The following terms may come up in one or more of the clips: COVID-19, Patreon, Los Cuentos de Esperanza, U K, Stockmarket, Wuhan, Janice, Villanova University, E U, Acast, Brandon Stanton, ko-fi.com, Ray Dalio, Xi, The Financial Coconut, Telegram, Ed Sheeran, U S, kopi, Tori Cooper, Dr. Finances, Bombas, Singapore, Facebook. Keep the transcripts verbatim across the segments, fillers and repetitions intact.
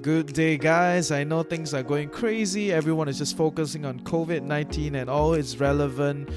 Good day, guys. I know things are going crazy. Everyone is just focusing on covid nineteen and all its relevant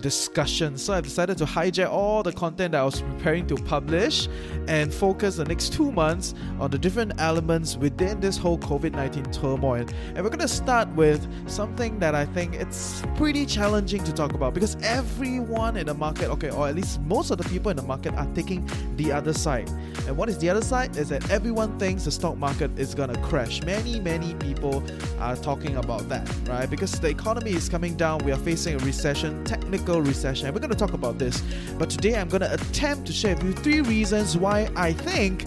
discussions. So I've decided to hijack all the content that I was preparing to publish and focus the next two months on the different elements within this whole covid nineteen turmoil. And we're going to start with something that I think it's pretty challenging to talk about because everyone in the market, okay, or at least most of the people in the market are taking the other side. And what is the other side? Is that everyone thinks the stock market is going to crash. Many, many people are talking about that, right? Because the economy is coming down. We are facing a recession, technical recession. And we're going to talk about this. But today I'm going to attempt to share with you three reasons why I think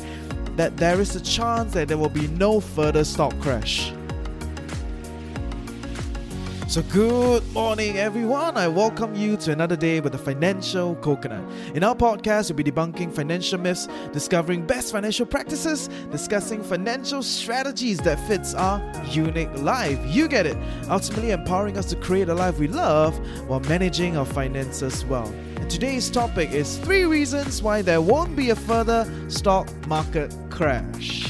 that there is a chance that there will be no further stock crash. So good morning, everyone. I welcome you to another day with the Financial Coconut. In our podcast, we'll be debunking financial myths, discovering best financial practices, discussing financial strategies that fits our unique life. You get it. Ultimately empowering us to create a life we love while managing our finances well. And today's topic is three reasons why there won't be a further stock market crash.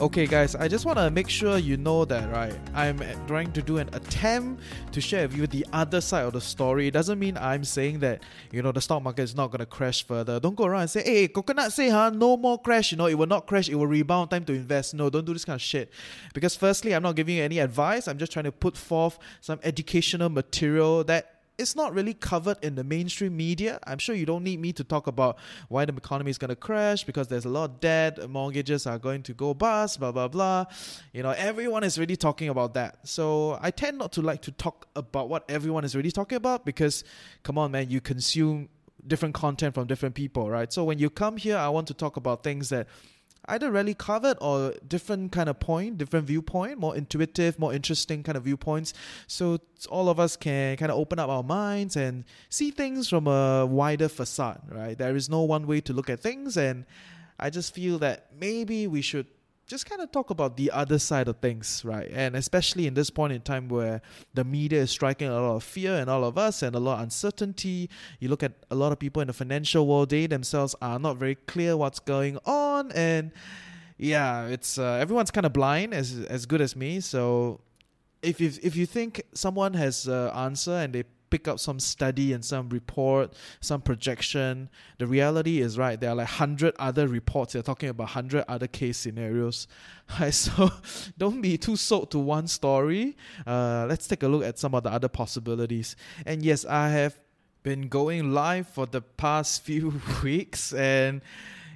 Okay, guys, I just want to make sure you know that, right? I'm trying to do an attempt to share with you the other side of the story. It doesn't mean I'm saying that, you know, the stock market is not going to crash further. Don't go around and say, hey, Coconut say, huh, no more crash. You know, it will not crash. It will rebound. Time to invest. No, don't do this kind of shit. Because firstly, I'm not giving you any advice. I'm just trying to put forth some educational material that it's not really covered in the mainstream media. I'm sure you don't need me to talk about why the economy is going to crash because there's a lot of debt, mortgages are going to go bust, blah, blah, blah. You know, everyone is really talking about that. So I tend not to like to talk about what everyone is really talking about because, come on, man, you consume different content from different people, right? So when you come here, I want to talk about things that either really covered or different kind of point, different viewpoint, more intuitive, more interesting kind of viewpoints. So all of us can kind of open up our minds and see things from a wider facade, right? There is no one way to look at things. And I just feel that maybe we should just kind of talk about the other side of things, right? And especially in this point in time where the media is striking a lot of fear in all of us and a lot of uncertainty. You look at a lot of people in the financial world, they themselves are not very clear what's going on. And yeah, it's uh, everyone's kind of blind, as as good as me. So if you, if you think someone has an answer and they pick up some study and some report, some projection. The reality is, right, there are like one hundred other reports. They're talking about one hundred other case scenarios. So don't be too sold to one story. Uh, let's take a look at some of the other possibilities. And yes, I have been going live for the past few weeks and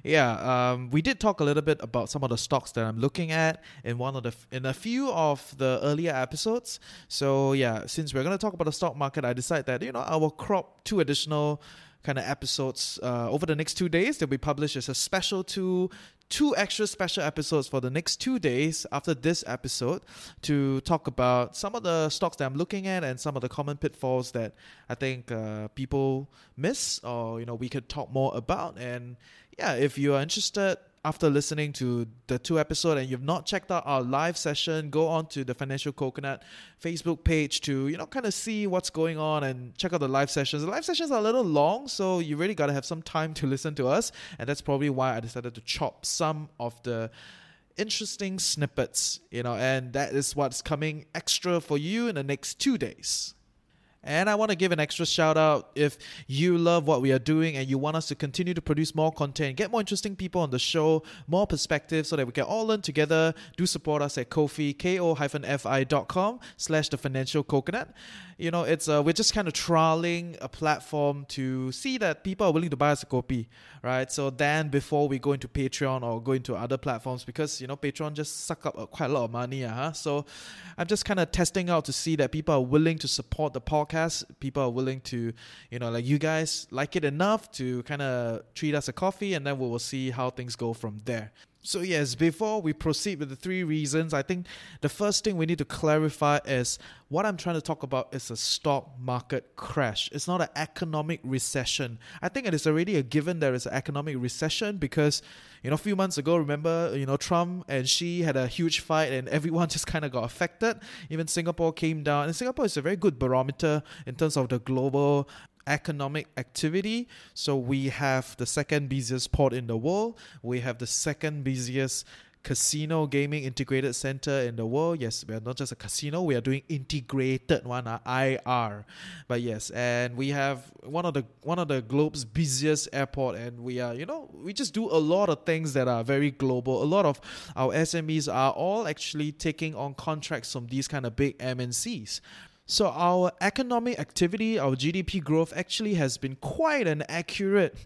Yeah, um, we did talk a little bit about some of the stocks that I'm looking at in one of the in a few of the earlier episodes. So yeah, since we're going to talk about the stock market, I decided that, you know, I will crop two additional kind of episodes uh, over the next two days. They'll be published as a special two. Two extra special episodes for the next two days after this episode to talk about some of the stocks that I'm looking at and some of the common pitfalls that I think uh, people miss or, you know, we could talk more about. And yeah, if you are interested after listening to the two episodes and you've not checked out our live session, go on to the Financial Coconut Facebook page to, you know, kind of see what's going on and check out the live sessions. The live sessions are a little long, so you really got to have some time to listen to us. And that's probably why I decided to chop some of the interesting snippets, you know, and that is what's coming extra for you in the next two days. And I want to give an extra shout out if you love what we are doing and you want us to continue to produce more content, get more interesting people on the show, more perspectives so that we can all learn together. Do support us at ko-fi, ko-fi.com slash the financial coconut. You know, it's uh, we're just kind of trialing a platform to see that people are willing to buy us a kopi, right? So then before we go into Patreon or go into other platforms, because, you know, Patreon just suck up quite a lot of money. Uh-huh. So I'm just kind of testing out to see that people are willing to support the podcast podcast, people are willing to, you know, like, you guys like it enough to kind of treat us a coffee, and then we will see how things go from there. So yes, before we proceed with the three reasons, I think the first thing we need to clarify is what I'm trying to talk about is a stock market crash. It's not an economic recession. I think it is already a given there is an economic recession because, you know, a few months ago, remember, you know, Trump and Xi had a huge fight and everyone just kind of got affected. Even Singapore came down. And Singapore is a very good barometer in terms of the global economic activity. So we have the second busiest port in the world. We have the second busiest casino gaming integrated center in the world. Yes, we are not just a casino, we are doing integrated one, uh, I R. But yes, and we have one of the one of the globe's busiest airport, and we are, you know, we just do a lot of things that are very global. A lot of our S M Es are all actually taking on contracts from these kind of big M N Cs. So our economic activity, our G D P growth actually has been quite an accurate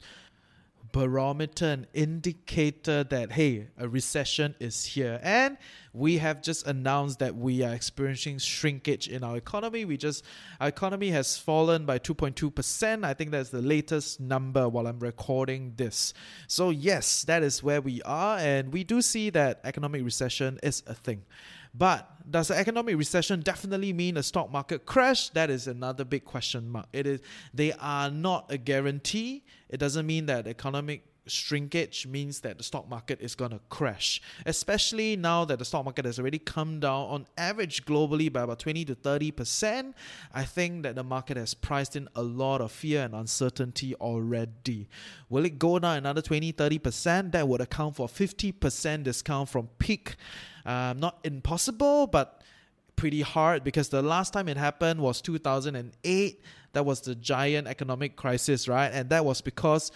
barometer and indicator that, hey, a recession is here. And we have just announced that we are experiencing shrinkage in our economy. We just, our economy has fallen by two point two percent. I think that's the latest number while I'm recording this. So yes, that is where we are. And we do see that economic recession is a thing. But does the economic recession definitely mean a stock market crash? That is another big question mark. It is, they are not a guarantee. It doesn't mean that economic shrinkage means that the stock market is going to crash, especially now that the stock market has already come down on average globally by about twenty to thirty percent. I think that the market has priced in a lot of fear and uncertainty already. Will it go down another twenty to thirty percent? That would account for fifty percent discount from peak. Um, not impossible, but pretty hard, because the last time it happened was two thousand eight. That was the giant economic crisis, right? And that was because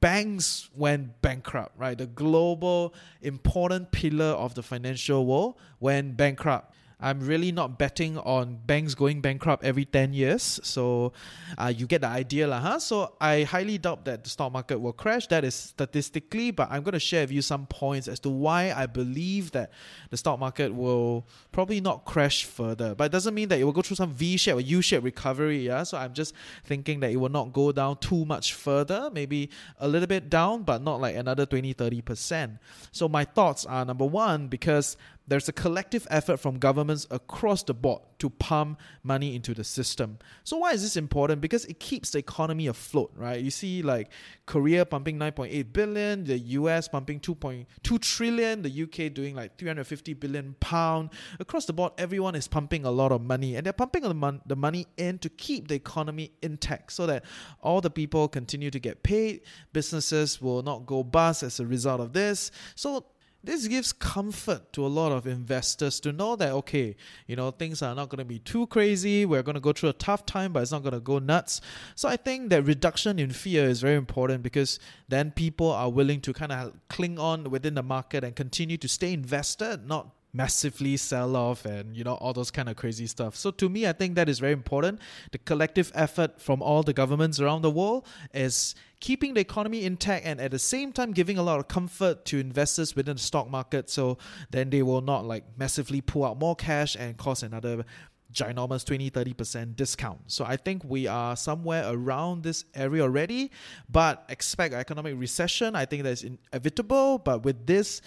banks went bankrupt, right? The global important pillar of the financial world went bankrupt. I'm really not betting on banks going bankrupt every ten years. So uh, you get the idea lah, huh? So I highly doubt that the stock market will crash. That is statistically, but I'm going to share with you some points as to why I believe that the stock market will probably not crash further. But it doesn't mean that it will go through some V-shaped or U-shaped recovery. Yeah? So I'm just thinking that it will not go down too much further. Maybe a little bit down, but not like another twenty to thirty percent. So my thoughts are, number one, because there's a collective effort from governments across the board to pump money into the system. So why is this important? Because it keeps the economy afloat, right? You see, like, Korea pumping nine point eight billion, the U S pumping two point two trillion, the U K doing like three hundred fifty billion pounds. Across the board, everyone is pumping a lot of money, and they're pumping the, mon- the money in to keep the economy intact so that all the people continue to get paid. Businesses will not go bust as a result of this. So this gives comfort to a lot of investors to know that, okay, you know, things are not going to be too crazy. We're going to go through a tough time, but it's not going to go nuts. So I think that reduction in fear is very important, because then people are willing to kind of cling on within the market and continue to stay invested, not massively sell off and, you know, all those kind of crazy stuff. So to me, I think that is very important. The collective effort from all the governments around the world is keeping the economy intact, and at the same time giving a lot of comfort to investors within the stock market, so then they will not like massively pull out more cash and cause another ginormous twenty to thirty percent discount. So I think we are somewhere around this area already, but expect economic recession. I think that is inevitable, but with this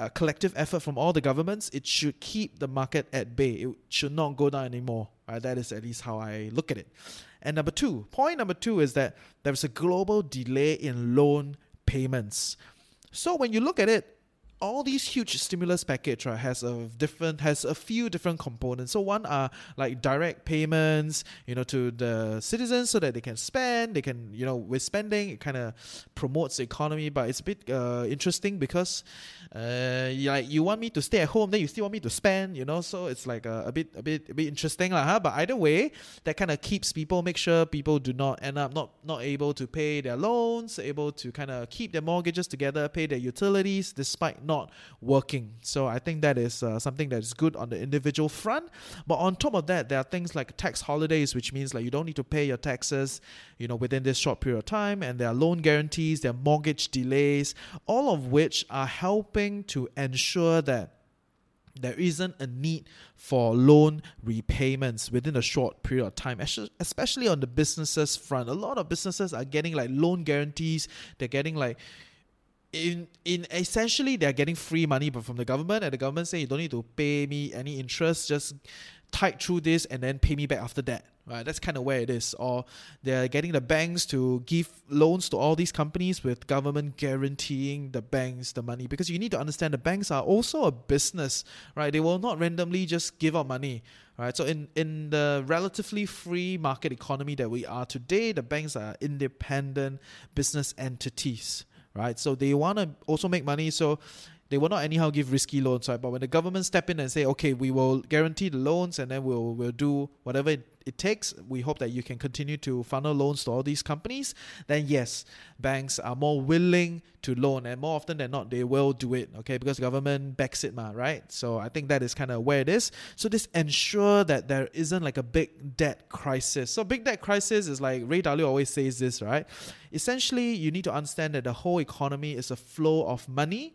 Uh, collective effort from all the governments, it should keep the market at bay. It should not go down anymore. Right? That is at least how I look at it. And number two, point number two is that there's a global delay in loan payments. So when you look at it, all these huge stimulus package, right, has a different has a few different components. So one are like direct payments, you know, to the citizens so that they can spend. They can, you know, with spending, it kind of promotes the economy. But it's a bit uh, interesting because, uh, like, you want me to stay at home, then you still want me to spend, you know. So it's like a, a bit, a bit, a bit interesting, lah, huh? But either way, that kind of keeps people, make sure people do not end up not not able to pay their loans, able to kind of keep their mortgages together, pay their utilities, despite not working. So I think that is uh, something that is good on the individual front. But on top of that, there are things like tax holidays, which means like you don't need to pay your taxes, you know, within this short period of time. And there are loan guarantees, there are mortgage delays, all of which are helping to ensure that There isn't a need for loan repayments within a short period of time, especially on the businesses front. A lot of businesses are getting like loan guarantees. They're getting like, in in essentially they're getting free money but from the government, and the government say you don't need to pay me any interest, just tide through this and then pay me back after that. Right, that's kind of where it is. Or they're getting the banks to give loans to all these companies with government guaranteeing the banks the money. Because you need to understand the banks are also a business, right? They will not randomly just give out money, right? So in, in the relatively free market economy that we are today, the banks are independent business entities, right? So they want to also make money. So they will not anyhow give risky loans, right? But when the government step in and say, okay, we will guarantee the loans and then we'll we'll do whatever it, it takes, we hope that you can continue to funnel loans to all these companies, then yes, banks are more willing to loan. And more often than not, they will do it, okay? Because the government backs it, ma, right? So I think that is kind of where it is. So this ensure that there isn't like a big debt crisis. So big debt crisis is like, Ray Dalio always says this, right? Essentially, you need to understand that the whole economy is a flow of money.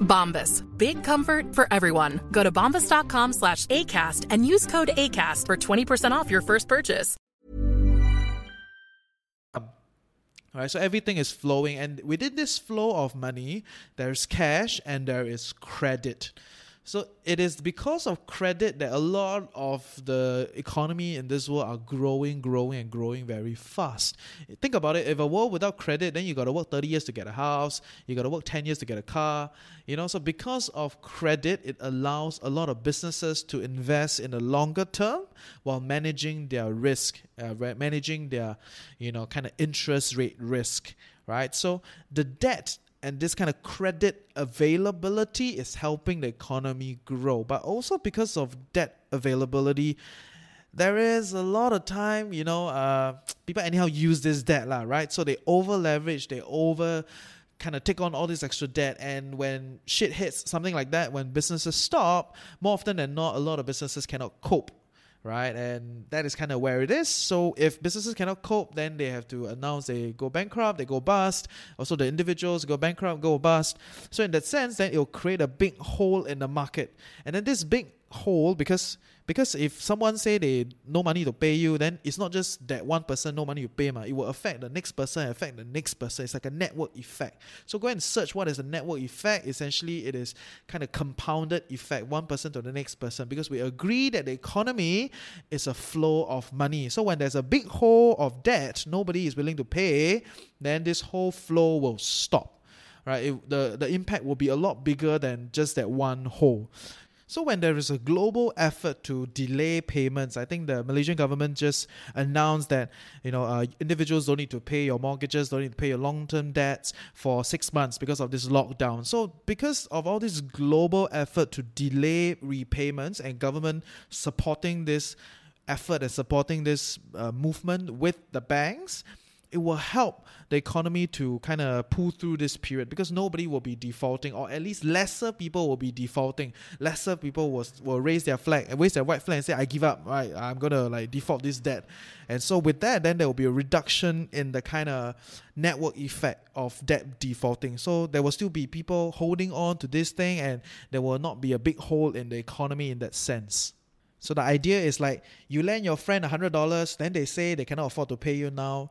Bombas. Big comfort for everyone. Go to bombas.com slash ACAST and use code ACAST for twenty percent off your first purchase. Um, all right, so everything is flowing. And within this flow of money, there's cash and there is credit. So it is because of credit that a lot of the economy in this world are growing, growing, and growing very fast. Think about it. If a world without credit, then you got to work thirty years to get a house. You got to work ten years to get a car. You know, so because of credit, it allows a lot of businesses to invest in the longer term while managing their risk, uh, managing their, you know, kind of interest rate risk, right? So the debt and this kind of credit availability is helping the economy grow. But also because of debt availability, there is a lot of time, you know, uh, people anyhow use this debt, lah, right? So they over leverage, they over kind of take on all this extra debt. And when shit hits, something like that, when businesses stop, more often than not, a lot of businesses cannot cope, right? And that is kind of where it is. So if businesses cannot cope, then they have to announce they go bankrupt, they go bust. Also, the individuals go bankrupt, go bust. So in that sense, then it will create a big hole in the market. And then this big hole, because because if someone say they no money to pay you, then it's not just that one person no money to pay, ma. It will affect the next person, affect the next person. It's like a network effect. So go and search what is a network effect. Essentially, it is kind of compounded effect, one person to the next person, because we agree that the economy is a flow of money. So when there's a big hole of debt, nobody is willing to pay, then this whole flow will stop, right? It, the, the impact will be a lot bigger than just that one hole. So when there is a global effort to delay payments, I think the Malaysian government just announced that, you know, uh, individuals don't need to pay your mortgages, don't need to pay your long-term debts for six months because of this lockdown. So because of all this global effort to delay repayments and government supporting this effort and supporting this uh, movement with the banks, it will help the economy to kind of pull through this period because nobody will be defaulting, or at least lesser people will be defaulting. Lesser people will, will raise their flag, raise their white flag and say, I give up, right? I'm going to like default this debt. And so with that, then there will be a reduction in the kind of network effect of debt defaulting. So there will still be people holding on to this thing and there will not be a big hole in the economy in that sense. So the idea is like you lend your friend one hundred dollars, then they say they cannot afford to pay you now.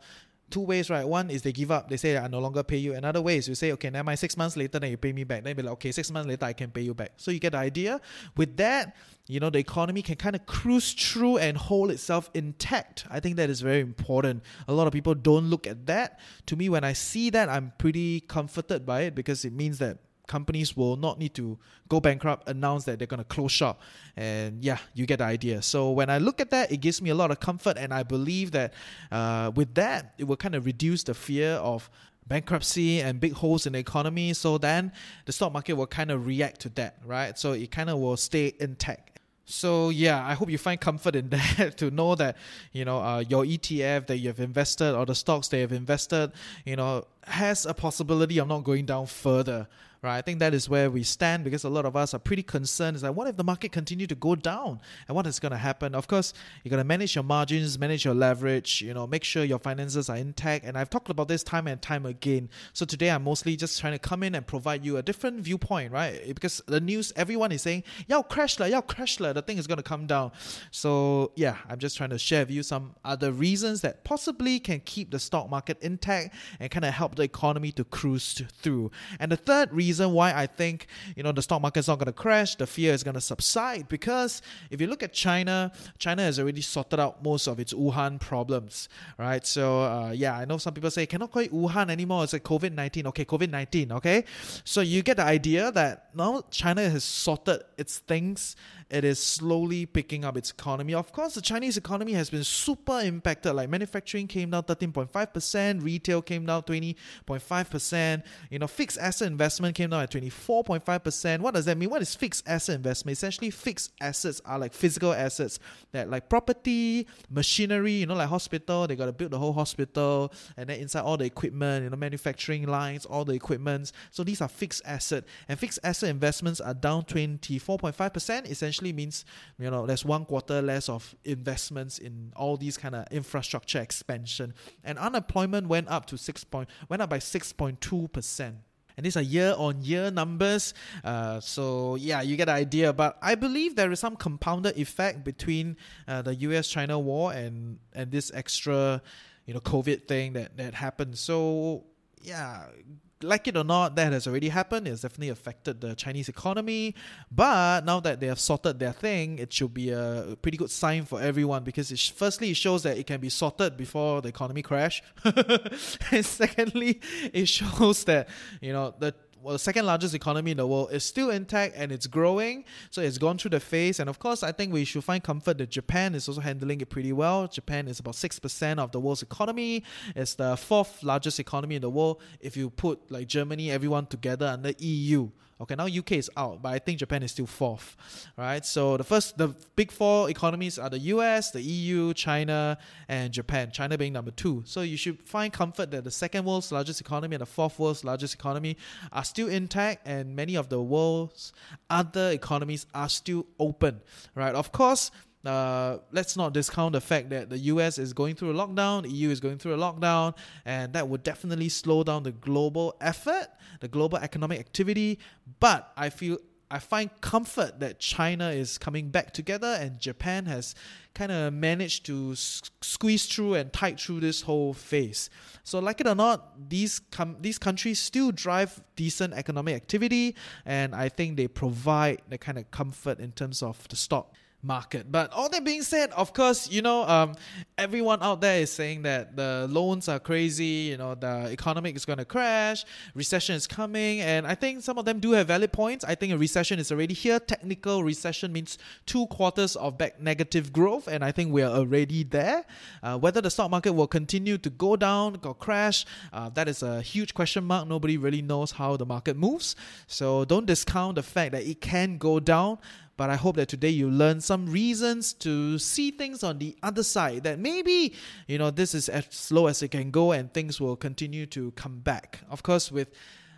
Two ways, right? One is they give up. They say, I no longer pay you. Another way is you say, okay, never mind, six months later, then you pay me back. Then you'll be like, okay, six months later, I can pay you back. So you get the idea. With that, you know, the economy can kind of cruise through and hold itself intact. I think that is very important. A lot of people don't look at that. To me, when I see that, I'm pretty comforted by it because it means that companies will not need to go bankrupt, announce that they're going to close shop. And yeah, you get the idea. So when I look at that, it gives me a lot of comfort. And I believe that uh, with that, it will kind of reduce the fear of bankruptcy and big holes in the economy. So then the stock market will kind of react to that, right? So it kind of will stay intact. So yeah, I hope you find comfort in that to know that, you know, uh, your E T F that you have invested or the stocks that you have invested, you know, has a possibility of not going down further, right? I think that is where we stand, because a lot of us are pretty concerned. It's like, what if the market continue to go down? And what is going to happen? Of course, you're going to manage your margins, manage your leverage, you know, make sure your finances are intact. And I've talked about this time and time again. So today, I'm mostly just trying to come in and provide you a different viewpoint, right? Because the news, everyone is saying, yao crash la, yao crash la, the thing is going to come down. So yeah, I'm just trying to share with you some other reasons that possibly can keep the stock market intact and kind of help the economy to cruise through. And the third reason why I think, you know, the stock market's not going to crash, the fear is going to subside, because if you look at China, China has already sorted out most of its Wuhan problems, right? So uh, yeah, I know some people say, cannot call it Wuhan anymore, it's like covid nineteen. Okay, covid nineteen, okay? So you get the idea that now China has sorted its things, it is slowly picking up its economy. Of course, the Chinese economy has been super impacted, like manufacturing came down thirteen point five percent, retail came down twenty point five percent, you know, fixed asset investment came down at twenty-four point five percent. What does that mean? What is fixed asset investment? Essentially, fixed assets are like physical assets that like property, machinery, you know, like hospital, they got to build the whole hospital, and then inside all the equipment, you know, manufacturing lines, all the equipments. So these are fixed asset, and fixed asset investments are down twenty-four point five percent. Essentially means, you know, there's one quarter less of investments in all these kind of infrastructure expansion. And unemployment went up to six point went up by six point two percent. And these are year-on-year numbers. Uh, so, yeah, you get the idea. But I believe there is some compounder effect between uh, the U S-China war and, and this extra, you know, COVID thing that, that happened. So, yeah, like it or not, that has already happened. It's definitely affected the Chinese economy. But now that they have sorted their thing, it should be a pretty good sign for everyone, because it sh- firstly, it shows that it can be sorted before the economy crash. And secondly, it shows that, you know, the well, the second largest economy in the world is still intact and it's growing. So it's gone through the phase. And of course, I think we should find comfort that Japan is also handling it pretty well. Japan is about six percent of the world's economy. It's the fourth largest economy in the world if you put like Germany, everyone together under E U. Okay, now U K is out, but I think Japan is still fourth, right? So the first, the big four economies are the U S, the E U, China, and Japan, China being number two. So you should find comfort that the second world's largest economy and the fourth world's largest economy are still intact, and many of the world's other economies are still open, right? Of course, Uh, let's not discount the fact that the U S is going through a lockdown, the E U is going through a lockdown, and that would definitely slow down the global effort, the global economic activity. But I feel I find comfort that China is coming back together, and Japan has kind of managed to s- squeeze through and tide through this whole phase. So like it or not, these com- these countries still drive decent economic activity, and I think they provide the kind of comfort in terms of the stock market. But all that being said, of course, you know, um, everyone out there is saying that the loans are crazy, you know, the economy is going to crash, recession is coming, and I think some of them do have valid points. I think a recession is already here. Technical recession means two quarters of back negative growth, and I think we are already there. Uh, whether the stock market will continue to go down or crash, uh, that is a huge question mark. Nobody really knows how the market moves, so don't discount the fact that it can go down. But I hope that today you learn some reasons to see things on the other side, that maybe, you know, this is as slow as it can go and things will continue to come back. Of course, with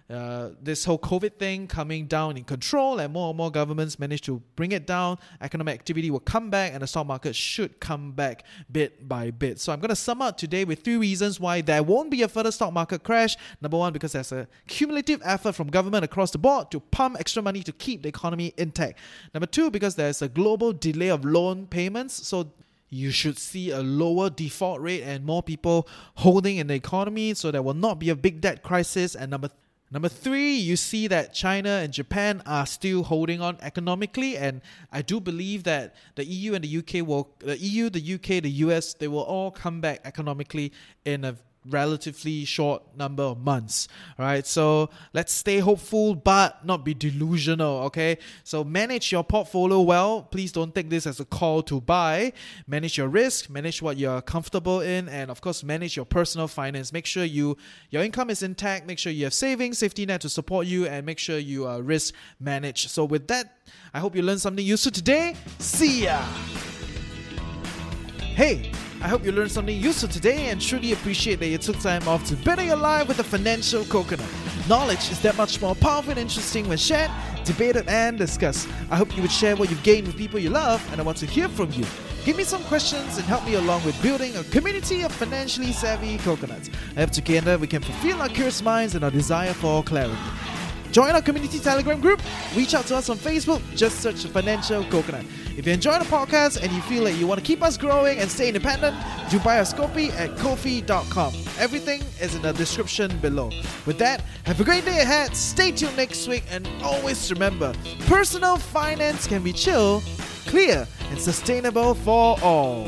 Uh, this whole COVID thing coming down in control, and more and more governments manage to bring it down, economic activity will come back, and the stock market should come back bit by bit. So I'm going to sum up today with three reasons why there won't be a further stock market crash. Number one, because there's a cumulative effort from government across the board to pump extra money to keep the economy intact. Number two, because there's a global delay of loan payments, so you should see a lower default rate and more people holding in the economy, so there will not be a big debt crisis. And number three, Number three, you see that China and Japan are still holding on economically, and I do believe that the E U and the U K will, the E U, the U K, the U S, they will all come back economically in a relatively short number of months. All right, so let's stay hopeful but not be delusional, okay? So manage your portfolio well. Please don't take this as a call to buy. Manage your risk, manage what you're comfortable in, and of course manage your personal finance. Make sure you your income is intact, make sure you have savings, safety net to support you, and make sure you uh, risk manage. So with that, I hope you learned something useful today. See ya! Hey! I hope you learned something useful today and truly appreciate that you took time off to better your life with the Financial Coconut. Knowledge is that much more powerful and interesting when shared, debated and discussed. I hope you would share what you've gained with people you love, and I want to hear from you. Give me some questions and help me along with building a community of financially savvy coconuts. I hope together we can fulfill our curious minds and our desire for clarity. Join our community Telegram group. Reach out to us on Facebook. Just search the Financial Coconut. If you enjoy the podcast and you feel like you want to keep us growing and stay independent, do buy us Ko-fi at ko-fi dot com. Everything is in the description below. With that, have a great day ahead. Stay tuned next week. And always remember, personal finance can be chill, clear, and sustainable for all.